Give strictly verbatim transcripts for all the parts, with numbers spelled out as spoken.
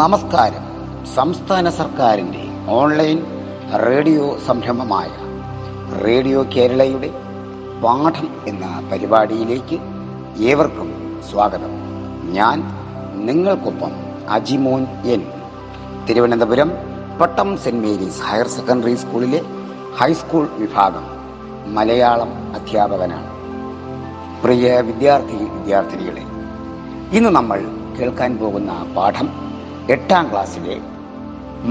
നമസ്കാരം. സംസ്ഥാന സർക്കാരിൻ്റെ ഓൺലൈൻ റേഡിയോ സംരംഭമായ റേഡിയോ കേരളയുടെ പാഠം എന്ന പരിപാടിയിലേക്ക് ഏവർക്കും സ്വാഗതം. ഞാൻ നിങ്ങൾക്കൊപ്പം Ajimon N. Thiruvananthapuram Pattom cent Mary's higher secondary സ്കൂളിലെ ഹൈസ്കൂൾ വിഭാഗം മലയാളം അധ്യാപകനാണ്. പ്രിയ വിദ്യാർത്ഥി വിദ്യാർത്ഥിനികളെ, ഇന്ന് നമ്മൾ കേൾക്കാൻ പോകുന്ന പാഠം എട്ടാം ക്ലാസ്സിലെ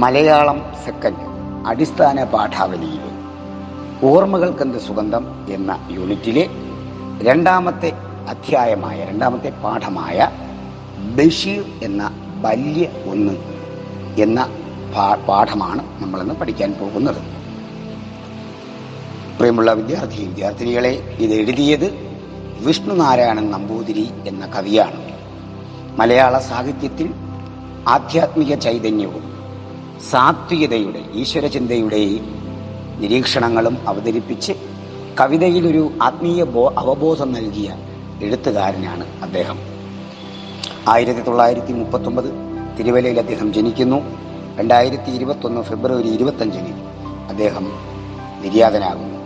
മലയാളം സെക്കൻഡ് അടിസ്ഥാന പാഠാവലിയിലെ ഓർമ്മകൾക്കെന്ത് സുഗന്ധം എന്ന യൂണിറ്റിലെ രണ്ടാമത്തെ അധ്യായമായ രണ്ടാമത്തെ പാഠമായ ബഷീർ എന്ന വല്യ ഒന്ന് എന്ന പാഠമാണ് നമ്മളിന്ന് പഠിക്കാൻ പോകുന്നത്. പ്രിയമുള്ള വിദ്യാർത്ഥി വിദ്യാർത്ഥിനികളെ, ഇത് എഴുതിയത് വിഷ്ണു നാരായണൻ നമ്പൂതിരി എന്ന കവിയാണ്. മലയാള സാഹിത്യത്തിൽ ആധ്യാത്മിക ചൈതന്യവും സാത്വികതയുടെ ഈശ്വരചിന്തയുടെയും നിരീക്ഷണങ്ങളും അവതരിപ്പിച്ച് കവിതയിലൊരു ആത്മീയ ബോ അവബോധം നൽകിയ എഴുത്തുകാരനാണ് അദ്ദേഹം. ആയിരത്തി തൊള്ളായിരത്തി മുപ്പത്തൊമ്പത് തിരുവല്ലയിൽ അദ്ദേഹം ജനിക്കുന്നു. രണ്ടായിരത്തി ഇരുപത്തൊന്ന് ഫെബ്രുവരി ഇരുപത്തഞ്ചിന് അദ്ദേഹം നിര്യാതനാകുന്നു.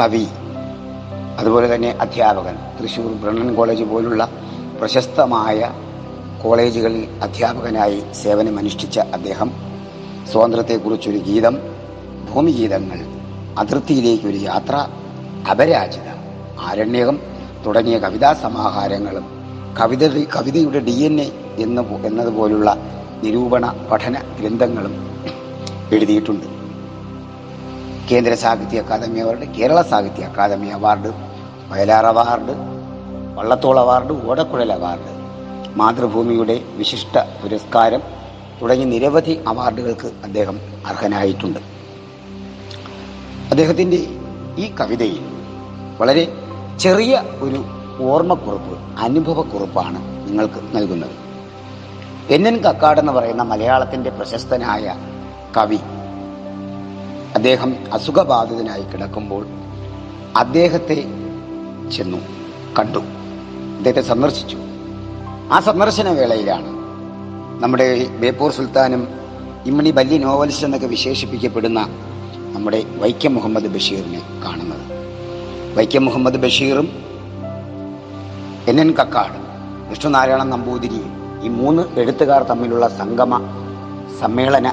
കവി, അതുപോലെ തന്നെ അധ്യാപകൻ, തൃശൂർ ബ്രണ്ടൻ കോളേജ് പോലുള്ള പ്രശസ്തമായ കോളേജുകളിൽ അധ്യാപകനായി സേവനമനുഷ്ഠിച്ച അദ്ദേഹം സ്വാതന്ത്ര്യത്തെക്കുറിച്ചൊരു ഗീതം, ഭൂമിഗീതങ്ങൾ, അതിർത്തിയിലേക്കൊരു യാത്ര, അപരാജിത, ആരണ്യകം തുടങ്ങിയ കവിതാ സമാഹാരങ്ങളും കവിത കവിതയുടെ ഡി എൻ എ എന്ന എന്നതുപോലുള്ള നിരൂപണ പഠന ഗ്രന്ഥങ്ങളും എഴുതിയിട്ടുണ്ട്. കേന്ദ്ര സാഹിത്യ academy award, Kerala Sahitya academy award, Vayalar award, Vallathol award, Odakkuzhal award, മാതൃഭൂമിയുടെ വിശിഷ്ട പുരസ്കാരം തുടങ്ങി നിരവധി അവാർഡുകൾക്ക് അദ്ദേഹം അർഹനായിട്ടുണ്ട്. അദ്ദേഹത്തിൻ്റെ ഈ കവിതയിൽ വളരെ ചെറിയ ഒരു ഓർമ്മക്കുറിപ്പ്, അനുഭവക്കുറിപ്പാണ് നിങ്ങൾക്ക് നൽകുന്നത്. എൻ എൻ കക്കാട് എന്ന് പറയുന്ന മലയാളത്തിൻ്റെ പ്രശസ്തനായ കവി, അദ്ദേഹം അസുഖബാധിതനായി കിടക്കുമ്പോൾ അദ്ദേഹത്തെ ചെന്നു കണ്ടു, അദ്ദേഹത്തെ സന്ദർശിച്ചു. ആ സന്ദർശന വേളയിലാണ് നമ്മുടെ ബേപ്പൂർ സുൽത്താനും ഇമ്മണി വല്യ നോവലിസ്റ്റ് എന്നൊക്കെ വിശേഷിപ്പിക്കപ്പെടുന്ന നമ്മുടെ വൈക്കം മുഹമ്മദ് ബഷീറിനെ കാണുന്നത്. വൈക്കം മുഹമ്മദ് ബഷീറും എൻ എൻ കക്കാട്, വിഷ്ണുനാരായണൻ നമ്പൂതിരി, ഈ മൂന്ന് എഴുത്തുകാർ തമ്മിലുള്ള സംഗമ സമ്മേളന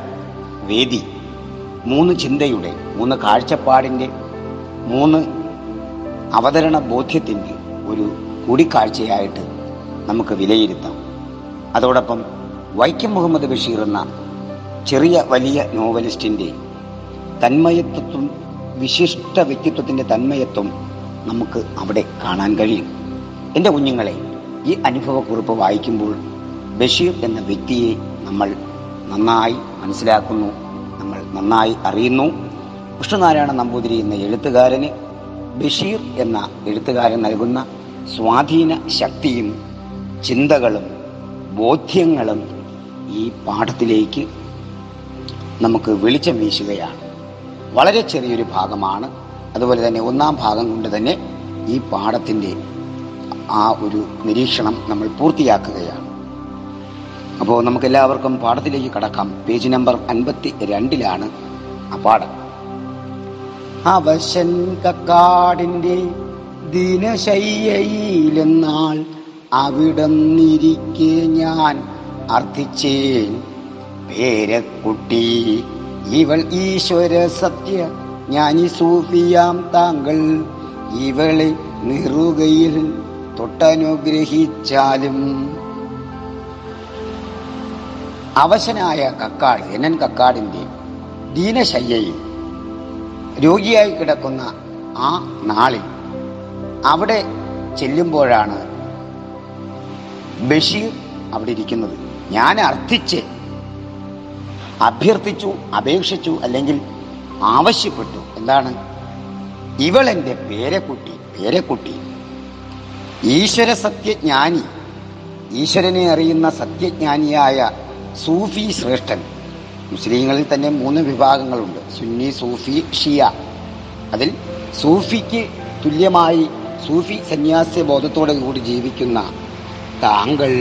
വേദി മൂന്ന് ചിന്തയുടെ, മൂന്ന് കാഴ്ചപ്പാടിൻ്റെ, മൂന്ന് അവതരണ ബോധ്യത്തിൻ്റെ ഒരു കൂടിക്കാഴ്ചയായിട്ട് നമുക്ക് വിലയിരുത്താം. അതോടൊപ്പം വൈക്കം മുഹമ്മദ് ബഷീർ എന്ന ചെറിയ വലിയ നോവലിസ്റ്റിൻ്റെ തന്മയത്വം, വിശിഷ്ട വ്യക്തിത്വത്തിൻ്റെ തന്മയത്വം നമുക്ക് അവിടെ കാണാൻ കഴിയും. എൻ്റെ കുഞ്ഞുങ്ങളെ, ഈ അനുഭവക്കുറിപ്പ് വായിക്കുമ്പോൾ ബഷീർ എന്ന വ്യക്തിയെ നമ്മൾ നന്നായി മനസ്സിലാക്കുന്നു, നമ്മൾ നന്നായി അറിയുന്നു. കൃഷ്ണനാരായണ നമ്പൂതിരി എന്ന എഴുത്തുകാരന് ബഷീർ എന്ന എഴുത്തുകാരൻ നൽകുന്ന സ്വാധീന ശക്തിയും ചിന്തകളും ബോധ്യങ്ങളും ഈ പാഠത്തിലേക്ക് നമുക്ക് വെളിച്ചം വീശുകയാണ്. വളരെ ചെറിയൊരു ഭാഗമാണ്. അതുപോലെ തന്നെ ഒന്നാം ഭാഗം കൊണ്ട് തന്നെ ഈ പാഠത്തിൻ്റെ ആ ഒരു നിരീക്ഷണം നമ്മൾ പൂർത്തിയാക്കുകയാണ്. അപ്പോൾ നമുക്കെല്ലാവർക്കും പാഠത്തിലേക്ക് കടക്കാം. പേജ് നമ്പർ അൻപത്തി രണ്ടിലാണ് ആ പാഠം. അവശൻ കക്കാടിൻ്റെ ദിനശയ്യയിലെന്നാൾ അവിടം നിരിക്കെ ഞാൻ അർത്ഥിച്ചേൻ. പേരക്കുട്ടി ഇവൾ ഈശ്വര സത്യ ഞാനി സൂഫിയാം താങ്കൾ ഇവളെ നിറുകയിൽ തൊട്ടനുഗ്രഹിച്ചാലും. അവശനായ കക്കാട്, എൻ എൻ കക്കാടിൻ്റെ ദീനശയ്യയിൽ രോഗിയായി കിടക്കുന്ന ആ നാളിൽ അവിടെ ചെല്ലുമ്പോഴാണ് ബഷീർ അവിടെ ഇരിക്കുന്നത്. ഞാൻ അർത്ഥിച്ച് അഭ്യർത്ഥിച്ചു, അപേക്ഷിച്ചു, അല്ലെങ്കിൽ ആവശ്യപ്പെട്ടു. എന്താണ്? ഇവളെൻ്റെ പേരക്കുട്ടി, പേരക്കുട്ടി ഈശ്വര സത്യജ്ഞാനി, ഈശ്വരനെ അറിയുന്ന സത്യജ്ഞാനിയായ സൂഫി ശ്രേഷ്ഠൻ. മുസ്ലിങ്ങളിൽ തന്നെ മൂന്ന് വിഭാഗങ്ങളുണ്ട്: സുന്നി, സൂഫി, ഷിയ. അതിൽ സൂഫിക്ക് തുല്യമായി സൂഫി സന്യാസ്യ ബോധത്തോടു കൂടി ജീവിക്കുന്ന താങ്കൾ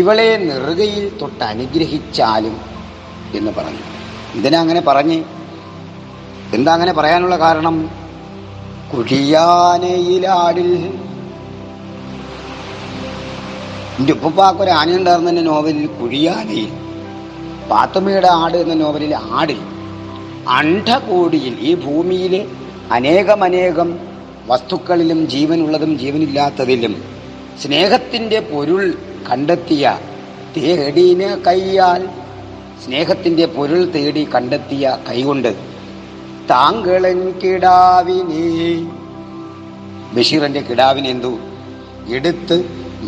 ഇവളെ നെറുകയിൽ തൊട്ടനുഗ്രഹിച്ചാലും എന്ന് പറഞ്ഞു. ഇതിനങ്ങനെ പറഞ്ഞ് എന്താ അങ്ങനെ പറയാനുള്ള കാരണം? കുഴിയാനയിലാടിൽ എൻ്റെ ഉപ്പാക്കൊരു ആനയുണ്ടായിരുന്നു എന്ന നോവലിൽ കുഴിയാനയിൽ, പാത്തുമ്മയുടെ ആട് എന്ന നോവലിൽ ആടിൽ, അണ്ഡകോടിയിൽ, ഈ ഭൂമിയിലെ അനേകമനേകം വസ്തുക്കളിലും ജീവനുള്ളതും ജീവനില്ലാത്തതിലും സ്നേഹത്തിൻ്റെ പൊരുൾ കണ്ടെത്തിയ തേടീന് കൈയാൽ, സ്നേഹത്തിൻ്റെ പൊരുൾ തേടി കണ്ടെത്തിയ കൈകൊണ്ട് താങ്കളൻ കിടാവിനെ, ബഷീറിൻ്റെ കിടാവിനെന്തു എടുത്ത്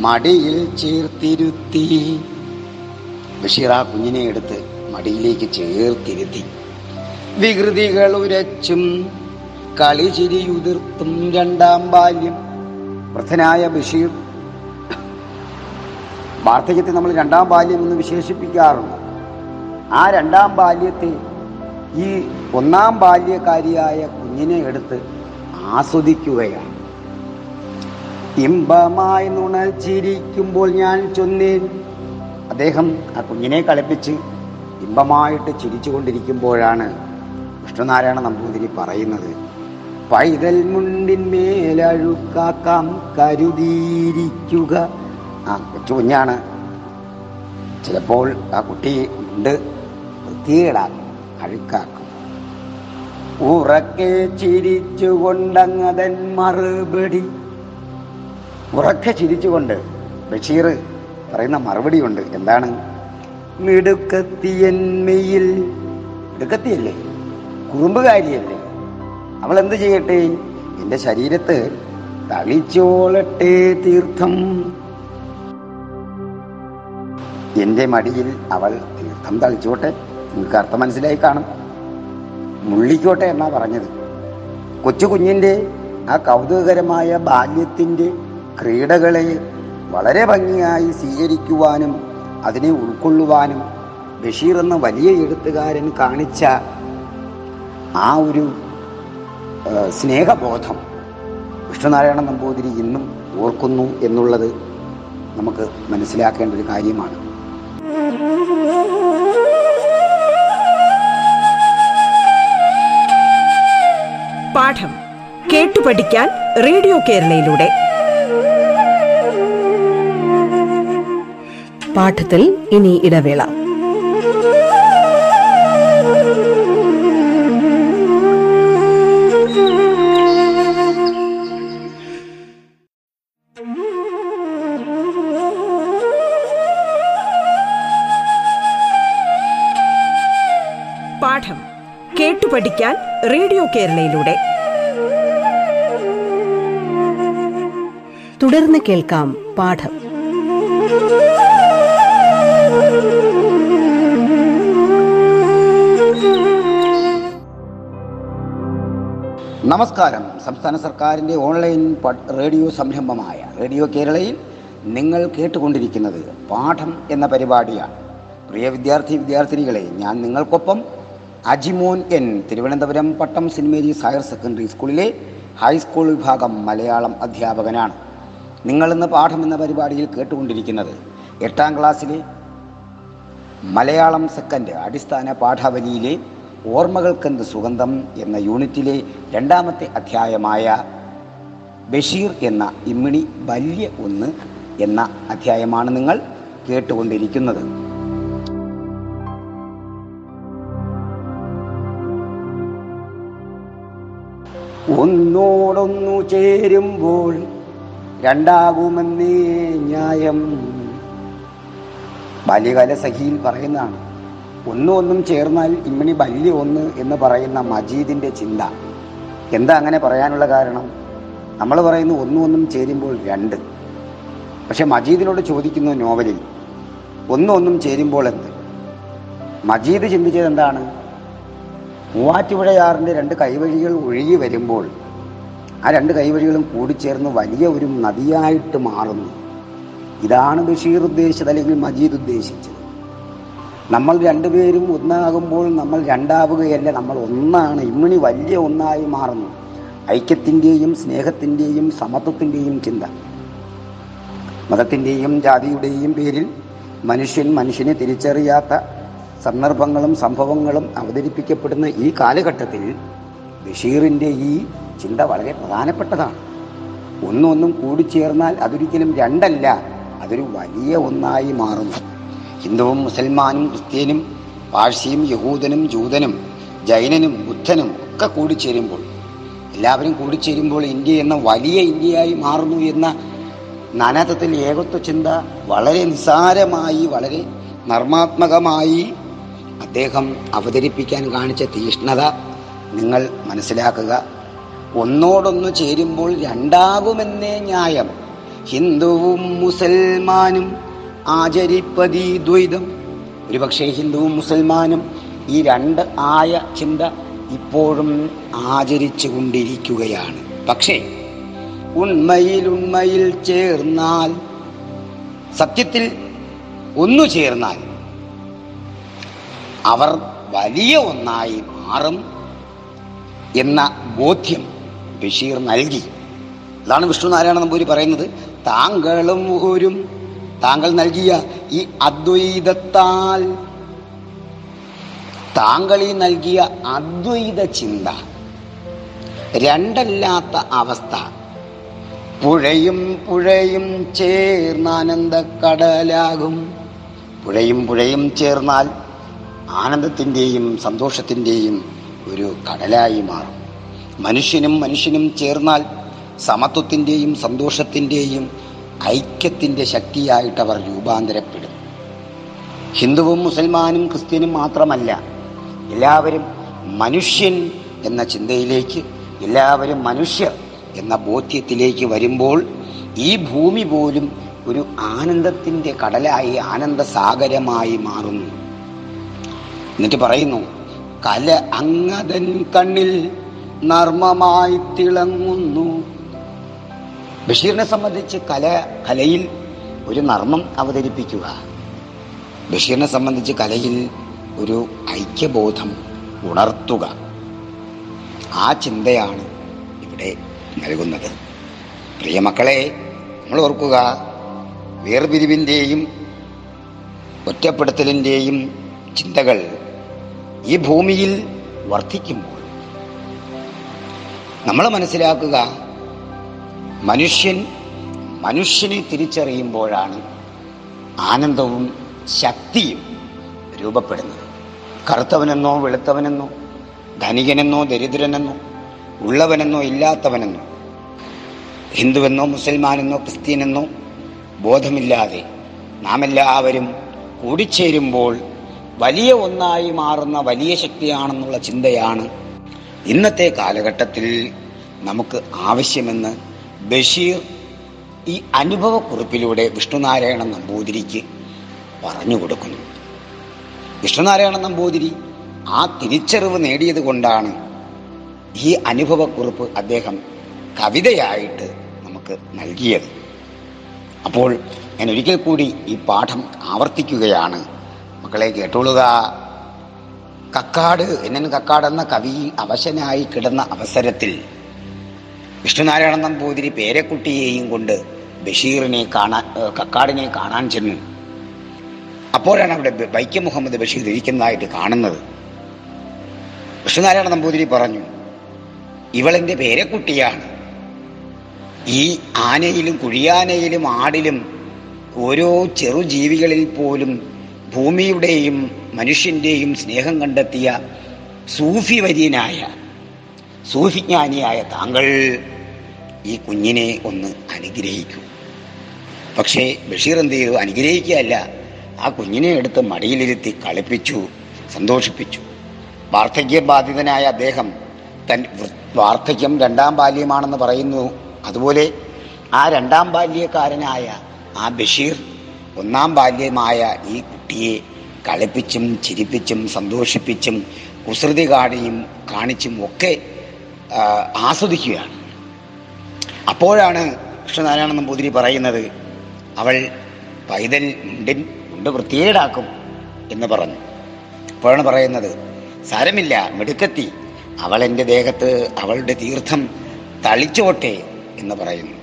മടിയിൽ ചേർത്തിരുത്തി. ബഷീർ ആ കുഞ്ഞിനെ എടുത്ത് മടിയിലേക്ക് ചേർത്തിരുത്തി. വികൃതികൾ ഉരച്ചും കളിചിരിയുതിർത്തും രണ്ടാം ബാല്യം. വൃദ്ധനായ ബഷീർ, വാർദ്ധക്യത്തെ നമ്മൾ രണ്ടാം ബാല്യം എന്ന് വിശേഷിപ്പിക്കാറുണ്ട്. ആ രണ്ടാം ബാല്യത്തെ ഈ ഒന്നാം ബാല്യക്കാരിയായ കുഞ്ഞിനെ എടുത്ത് ആസ്വദിക്കുകയാണ്. ഇമ്പമായി നുണച്ചിരിക്കുമ്പോൾ ഞാൻ ചൊന്നേൻ. അദ്ദേഹം ആ കുഞ്ഞിനെ കളിപ്പിച്ച് ഇമ്പമായിട്ട് ചിരിച്ചുകൊണ്ടിരിക്കുമ്പോഴാണ് വിഷ്ണുനാരായണ നമ്പൂതിരി പറയുന്നത്: പൈതൽ മുണ്ടിന്മേലഴുക്കാക്കാം കരുതിയിരിക്കുക. ആ കൊച്ചു കുഞ്ഞാണ്. ചിലപ്പോൾ ആ കുട്ടി ഉണ്ട് വൃത്തികേടാക്കും, അഴുക്കാക്കും. ഉറക്കെ ചിരിച്ചുകൊണ്ടങ്ങതൻ മറുപടി. ഉറക്കെ ചിരിച്ചുകൊണ്ട് ബഷീർ പറയുന്ന മറുപടിയുണ്ട്. എന്താണ്? മിടുക്കത്തിയന്മയിൽ, മിടുക്കത്തിയല്ലേ, കുറുമ്പുകാരിയല്ലേ, അവൾ എന്ത് ചെയ്യട്ടെ, എൻ്റെ ശരീരത്ത് തളിച്ചോളട്ടെ തീർത്ഥം, എൻ്റെ മടിയിൽ അവൾ തീർത്ഥം തളിച്ചോട്ടെ. നിങ്ങൾക്ക് അർത്ഥം മനസ്സിലായി കാണും. മുള്ളിക്കോട്ടെ എന്നാ പറഞ്ഞത്. കൊച്ചു കുഞ്ഞിൻ്റെ ആ കൗതുകകരമായ ബാല്യത്തിൻ്റെ ക്രീഡകളെ വളരെ ഭംഗിയായി സ്വീകരിക്കുവാനും അതിനെ ഉൾക്കൊള്ളുവാനും ബഷീർ എന്ന വലിയ എഴുത്തുകാരൻ കാണിച്ച ആ ഒരു സ്നേഹബോധം വിഷ്ണുനാരായണ നമ്പൂതിരി ഇന്നും ഓർക്കുന്നു എന്നുള്ളത് നമുക്ക് മനസ്സിലാക്കേണ്ട ഒരു കാര്യമാണ്. പാഠം കേട്ടു പഠിക്കാൻ റേഡിയോ കേരളയിലൂടെ പാഠത്തിൽ ഇനി ഇടവേള. പാഠം കേട്ടു പഠിക്കാൻ റേഡിയോ കേരളയിലൂടെ തുടർന്ന് കേൾക്കാം. പാഠം നമസ്കാരം. സംസ്ഥാന സർക്കാരിൻ്റെ ഓൺലൈൻ റേഡിയോ സംരംഭമായ റേഡിയോ കേരളയിൽ നിങ്ങൾ കേട്ടുകൊണ്ടിരിക്കുന്നത് പാഠം എന്ന പരിപാടിയാണ്. പ്രിയ വിദ്യാർത്ഥി വിദ്യാർത്ഥിനികളെ, ഞാൻ നിങ്ങൾക്കൊപ്പം Ajimon N, Thiruvananthapuram Pattom cent Mary's higher secondary സ്കൂളിലെ ഹൈസ്കൂൾ വിഭാഗം മലയാളം അധ്യാപകനാണ്. നിങ്ങളിന്ന് പാഠം എന്ന പരിപാടിയിൽ കേട്ടുകൊണ്ടിരിക്കുന്നത് എട്ടാം ക്ലാസ്സിലെ മലയാളം സെക്കൻഡ് അടിസ്ഥാന പാഠാവലിയിലെ ഓർമ്മകൾക്കെന്ത് സുഗന്ധം എന്ന യൂണിറ്റിലെ രണ്ടാമത്തെ അധ്യായമായ ബഷീർ എന്ന ഇമ്മിണി വല്യ ഒന്ന് എന്ന അധ്യായമാണ് നിങ്ങൾ കേട്ടുകൊണ്ടിരിക്കുന്നത്. ഒന്നോടൊന്നു ചേരുമ്പോൾ രണ്ടാകുമെന്നേ ന്യായം. ബാല്യകാല സഖിയിൽ പറയുന്നതാണ്. ഒന്നും ഒന്നും ചേർന്നാൽ ഇമ്മിണി വല്യ ഒന്ന് എന്ന് പറയുന്ന മജീദിൻ്റെ ചിന്ത. എന്താ അങ്ങനെ പറയാനുള്ള കാരണം? നമ്മൾ പറയുന്നു ഒന്നും ഒന്നും ചേരുമ്പോൾ രണ്ട്, പക്ഷെ മജീദിനോട് ചോദിക്കുന്നു നോവലിൽ ഒന്നൊന്നും ചേരുമ്പോൾ എന്ത്? മജീദ് ചിന്തിച്ചത് എന്താണ്? മൂവാറ്റുപുഴയാറിൻ്റെ രണ്ട് കൈവഴികൾ ഒഴുകി വരുമ്പോൾ ആ രണ്ട് കൈവഴികളും കൂടിച്ചേർന്ന് വലിയ ഒരു നദിയായിട്ട് മാറുന്നു. ഇതാണ് ബഷീർ ഉദ്ദേശിച്ചത്, അല്ലെങ്കിൽ മജീദ് ഉദ്ദേശിച്ചത്. നമ്മൾ രണ്ടുപേരും ഒന്നാകുമ്പോൾ നമ്മൾ രണ്ടാവുകയല്ല, നമ്മൾ ഒന്നാണ്. ഇമ്മിണി വലിയ ഒന്നായി മാറുന്നു. ഐക്യത്തിൻ്റെയും സ്നേഹത്തിൻ്റെയും സമത്വത്തിൻ്റെയും ചിന്ത. മതത്തിൻ്റെയും ജാതിയുടെയും പേരിൽ മനുഷ്യൻ മനുഷ്യനെ തിരിച്ചറിയാത്ത സന്ദർഭങ്ങളും സംഭവങ്ങളും അവതരിപ്പിക്കപ്പെടുന്ന ഈ കാലഘട്ടത്തിൽ ബഷീറിൻ്റെ ഈ ചിന്ത വളരെ പ്രധാനപ്പെട്ടതാണ്. ഒന്നൊന്നും കൂടിച്ചേർന്നാൽ അതൊരിക്കലും രണ്ടല്ല, അതൊരു വലിയ ഒന്നായി മാറുന്നു. ഹിന്ദുവും മുസൽമാനും ക്രിസ്ത്യനും പാഴ്സിയും യഹൂദനും ജൂതനും ജൈനനും ബുദ്ധനും ഒക്കെ കൂടിച്ചേരുമ്പോൾ, എല്ലാവരും കൂടിച്ചേരുമ്പോൾ ഇന്ത്യ എന്ന വലിയ ഇന്ത്യയായി മാറുന്നു എന്ന നാനാത്വത്തിൽ ഏകത്വ ചിന്ത വളരെ നിസ്സാരമായി, വളരെ നർമാത്മകമായി അദ്ദേഹം അവതരിപ്പിക്കാൻ കാണിച്ച തീഷ്ണത നിങ്ങൾ മനസ്സിലാക്കുക. ഒന്നോടൊന്ന് ചേരുമ്പോൾ രണ്ടാകുമെന്നേ ന്യായം. ഹിന്ദുവും മുസൽമാനും ആചരിപ്പതി ദ്വൈതം. ഒരുപക്ഷെ ഹിന്ദുവും മുസൽമാനും ഈ രണ്ട് ആയ ചിന്ത ഇപ്പോഴും ആചരിച്ചു കൊണ്ടിരിക്കുകയാണ്. പക്ഷേ ഉണ്മയിൽ ഉണ്മയിൽ ചേർന്നാൽ, സത്യത്തിൽ ഒന്നു ചേർന്നാൽ അവർ വലിയ ഒന്നായി മാറും എന്ന ബോധ്യം ബഷീർ നൽകി. അതാണ് വിഷ്ണു നാരായണ നമ്പൂതിരി പറയുന്നത്, താങ്കളും ഒരു താങ്കൾ നൽകിയ ഈ അദ്വൈതത്താൽ, താങ്കൾ ഈ നൽകിയ അദ്വൈത ചിന്ത, രണ്ടല്ലാത്ത അവസ്ഥ, പുഴയും പുഴയും ചേർന്ന ആനന്ദക്കടലാകും. പുഴയും പുഴയും ചേർന്നാൽ ആനന്ദത്തിൻ്റെയും സന്തോഷത്തിൻ്റെയും ഒരു കടലായി മാറും. മനുഷ്യനും മനുഷ്യനും ചേർന്നാൽ സമത്വത്തിൻ്റെയും സന്തോഷത്തിൻ്റെയും ഐക്യത്തിൻ്റെ ശക്തിയായിട്ടവർ രൂപാന്തരപ്പെടും. ഹിന്ദുവും മുസൽമാനും ക്രിസ്ത്യനും മാത്രമല്ല, എല്ലാവരും മനുഷ്യൻ എന്ന ചിന്തയിലേക്ക്, എല്ലാവരും മനുഷ്യർ എന്ന ബോധ്യത്തിലേക്ക് വരുമ്പോൾ ഈ ഭൂമി പോലും ഒരു ആനന്ദത്തിൻ്റെ കടലായി, ആനന്ദസാഗരമായി മാറുന്നു. എന്നിട്ട് പറയുന്നു, കല അങ്ങതൻ കണ്ണിൽ നർമ്മമായി തിളങ്ങുന്നു. ബഷീറിനെ സംബന്ധിച്ച് കല, കലയിൽ ഒരു നർമ്മം അവതരിപ്പിക്കുക, ബഷീറിനെ സംബന്ധിച്ച് കലയിൽ ഒരു ഐക്യബോധം ഉണർത്തുക, ആ ചിന്തയാണ് ഇവിടെ നൽകുന്നത്. പ്രിയമക്കളെ, നമ്മൾ ഓർക്കുക, വേർപിരിവിൻ്റെയും ഒറ്റപ്പെടുത്തലിൻ്റെയും ചിന്തകൾ ഈ ഭൂമിയിൽ വർദ്ധിക്കുമ്പോൾ നമ്മൾ മനസ്സിലാക്കുക, മനുഷ്യൻ മനുഷ്യനെ തിരിച്ചറിയുമ്പോഴാണ് ആനന്ദവും ശക്തിയും രൂപപ്പെടുന്നത്. കറുത്തവനെന്നോ വെളുത്തവനെന്നോ ധനികനെന്നോ ദരിദ്രനെന്നോ ഉള്ളവനെന്നോ ഇല്ലാത്തവനെന്നോ ഹിന്ദുവെന്നോ മുസൽമാനെന്നോ ക്രിസ്ത്യനെന്നോ ബോധമില്ലാതെ നാം എല്ലാവരും കൂടിച്ചേരുമ്പോൾ വലിയ ഒന്നായി മാറുന്ന വലിയ ശക്തിയാണെന്നുള്ള ചിന്തയാണ് ഇന്നത്തെ കാലഘട്ടത്തിൽ നമുക്ക് ആവശ്യമെന്ന് ബഷീർ ഈ അനുഭവക്കുറിപ്പിലൂടെ വിഷ്ണുനാരായണൻ നമ്പൂതിരിക്ക് പറഞ്ഞു കൊടുക്കുന്നു. വിഷ്ണുനാരായണൻ നമ്പൂതിരി ആ തിരിച്ചറിവ് നേടിയത് കൊണ്ടാണ് ഈ അനുഭവക്കുറിപ്പ് അദ്ദേഹം കവിതയായിട്ട് നമുക്ക് നൽകിയത്. അപ്പോൾ ഞാൻ ഒരിക്കൽ കൂടി ഈ പാഠം ആവർത്തിക്കുകയാണ്. മക്കളെ, കേട്ടോളുക. കക്കാട്, എൻ എൻ കക്കാട് എന്ന കവി അവശനായി കിടന്ന അവസരത്തിൽ വിഷ്ണുനാരായണൻ നമ്പൂതിരി പേരക്കുട്ടിയെയും കൊണ്ട് ബഷീറിനെ കാണാൻ, കക്കാടിനെ കാണാൻ ചെന്നു. അപ്പോഴാണ് അവിടെ വൈക്കം മുഹമ്മദ് ബഷീർ ഇരിക്കുന്നതായിട്ട് കാണുന്നത്. വിഷ്ണുനാരായണൻ നമ്പൂതിരി പറഞ്ഞു, ഇവളെൻ്റെ പേരക്കുട്ടിയാണ്. ഈ ആനയിലും കുഴിയാനയിലും ആടിലും ഓരോ ചെറു ജീവികളിൽ പോലും ഭൂമിയുടെയും മനുഷ്യൻ്റെയും സ്നേഹം കണ്ടെത്തിയ സൂഫി വര്യനായ, സൂഫിജ്ഞാനിയായ താങ്കൾ ഈ കുഞ്ഞിനെ ഒന്ന് അനുഗ്രഹിക്കൂ. പക്ഷേ ബഷീർ എന്ത് ചെയ്തു? അനുഗ്രഹിക്കുകയല്ല, ആ കുഞ്ഞിനെ എടുത്ത് മടിയിലിരുത്തി കളിപ്പിച്ചു, സന്തോഷിപ്പിച്ചു. വാർദ്ധക്യബാധിതനായ അദ്ദേഹം തൻ വാർദ്ധക്യം രണ്ടാം ബാല്യമാണെന്ന് പറയുന്നു. അതുപോലെ ആ രണ്ടാം ബാല്യക്കാരനായ ആ ആ ബഷീർ ഒന്നാം ബാല്യമായ ഈ കുട്ടിയെ കളിപ്പിച്ചും ചിരിപ്പിച്ചും സന്തോഷിപ്പിച്ചും കുസൃതി കാണിയും കാണിച്ചും ഒക്കെ ആസ്വദിക്കുകയാണ്. അപ്പോഴാണ് കൃഷ്ണനാരായണ നമ്പൂതിരി പറയുന്നത്, അവൾ പൈതൽ മുണ്ടിൻ മുണ്ട് വൃത്തികേടാക്കും എന്ന് പറഞ്ഞു. അപ്പോഴാണ് പറയുന്നത്, സാരമില്ല മിടുക്കത്തി, അവൾ എൻ്റെ ദേഹത്ത് അവളുടെ തീർത്ഥം തളിച്ചോട്ടെ എന്ന് പറയുന്നു.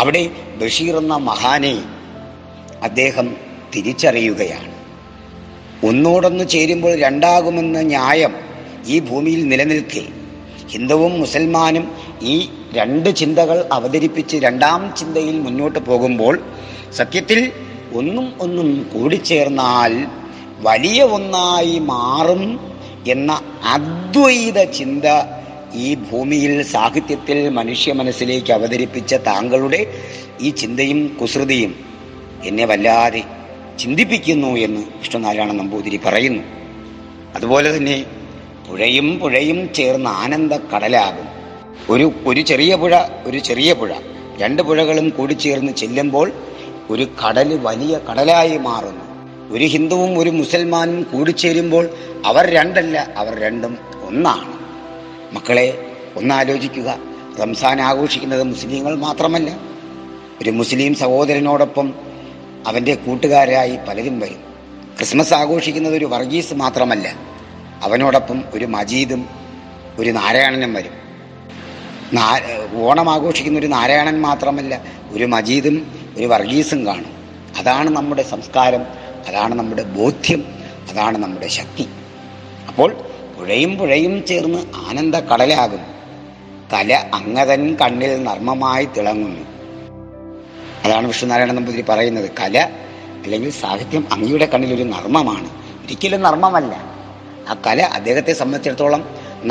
അവിടെ ബഷീർ എന്ന മഹാനെ അദ്ദേഹം തിരിച്ചറിയുകയാണ്. ഒന്നോടൊന്ന് ചേരുമ്പോൾ രണ്ടാകുമെന്ന ന്യായം ഈ ഭൂമിയിൽ നിലനിൽക്കെ ഹിന്ദുവും മുസൽമാനും ഈ രണ്ട് ചിന്തകൾ അവതരിപ്പിച്ച് രണ്ടാം ചിന്തയിൽ മുന്നോട്ട് പോകുമ്പോൾ സത്യത്തിൽ ഒന്നും ഒന്നും കൂടിച്ചേർന്നാൽ വലിയ ഒന്നായി മാറും എന്ന അദ്വൈത ചിന്ത ഈ ഭൂമിയിൽ സാഹിത്യത്തിൽ മനുഷ്യ മനസ്സിലേക്ക് അവതരിപ്പിച്ച താങ്കളുടെ ഈ ചിന്തയും കുസൃതിയും എന്നെ വല്ലാതെ ചിന്തിപ്പിക്കുന്നു എന്ന് വിഷ്ണുനാരായണ നമ്പൂതിരി പറയുന്നു. അതുപോലെ തന്നെ പുഴയും പുഴയും ചേർന്ന ആനന്ദ കടലാകും. ഒരു ഒരു ചെറിയ പുഴ ഒരു ചെറിയ പുഴ രണ്ട് പുഴകളും കൂടി ചേർന്ന് ചെല്ലുമ്പോൾ ഒരു കടൽ വലിയ കടലായി മാറുന്നു. ഒരു ഹിന്ദുവും ഒരു മുസൽമാനും കൂടിച്ചേരുമ്പോൾ അവർ രണ്ടല്ല, അവർ രണ്ടും ഒന്നാണ്. മക്കളെ, ഒന്നാലോചിക്കുക. റംസാൻ ആഘോഷിക്കുന്നത് മുസ്ലിങ്ങൾ മാത്രമല്ല, ഒരു മുസ്ലിം സഹോദരനോടൊപ്പം അവൻ്റെ കൂട്ടുകാരായി പലരും വരും. ക്രിസ്മസ് ആഘോഷിക്കുന്നത് ഒരു വർഗീസ് മാത്രമല്ല, അവനോടൊപ്പം ഒരു മജീദും ഒരു നാരായണനും വരും. ഓണം ആഘോഷിക്കുന്ന ഒരു നാരായണൻ മാത്രമല്ല, ഒരു മജീദും ഒരു വർഗീസും കാണും. അതാണ് നമ്മുടെ സംസ്കാരം, അതാണ് നമ്മുടെ ബോധ്യം, അതാണ് നമ്മുടെ ശക്തി. അപ്പോൾ പുഴയും പുഴയും ചേർന്ന് ആനന്ദ കടലാകും. കല അങ്ങതൻ കണ്ണിൽ നർമ്മമായി തിളങ്ങുന്നു. അതാണ് വിഷ്ണുനാരായണ നമ്പൂതിരി പറയുന്നത്. കല അല്ലെങ്കിൽ സാഹിത്യം അങ്ങയുടെ കണ്ണിലൊരു നർമ്മമാണ്, ഒരിക്കലും നർമ്മമല്ല. ആ കല അദ്ദേഹത്തെ സംബന്ധിച്ചിടത്തോളം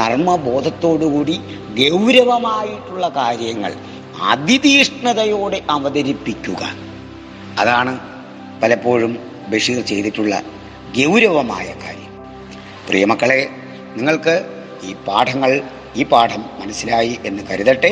നർമ്മബോധത്തോടുകൂടി ഗൗരവമായിട്ടുള്ള കാര്യങ്ങൾ അതിതീഷ്ണതയോടെ അവതരിപ്പിക്കുക. അതാണ് പലപ്പോഴും ബഷീർ ചെയ്തിട്ടുള്ള ഗൗരവമായ കാര്യം. പ്രിയമക്കളെ, നിങ്ങൾക്ക് ഈ പാഠങ്ങൾ ഈ പാഠം മനസ്സിലായി എന്ന് കരുതട്ടെ.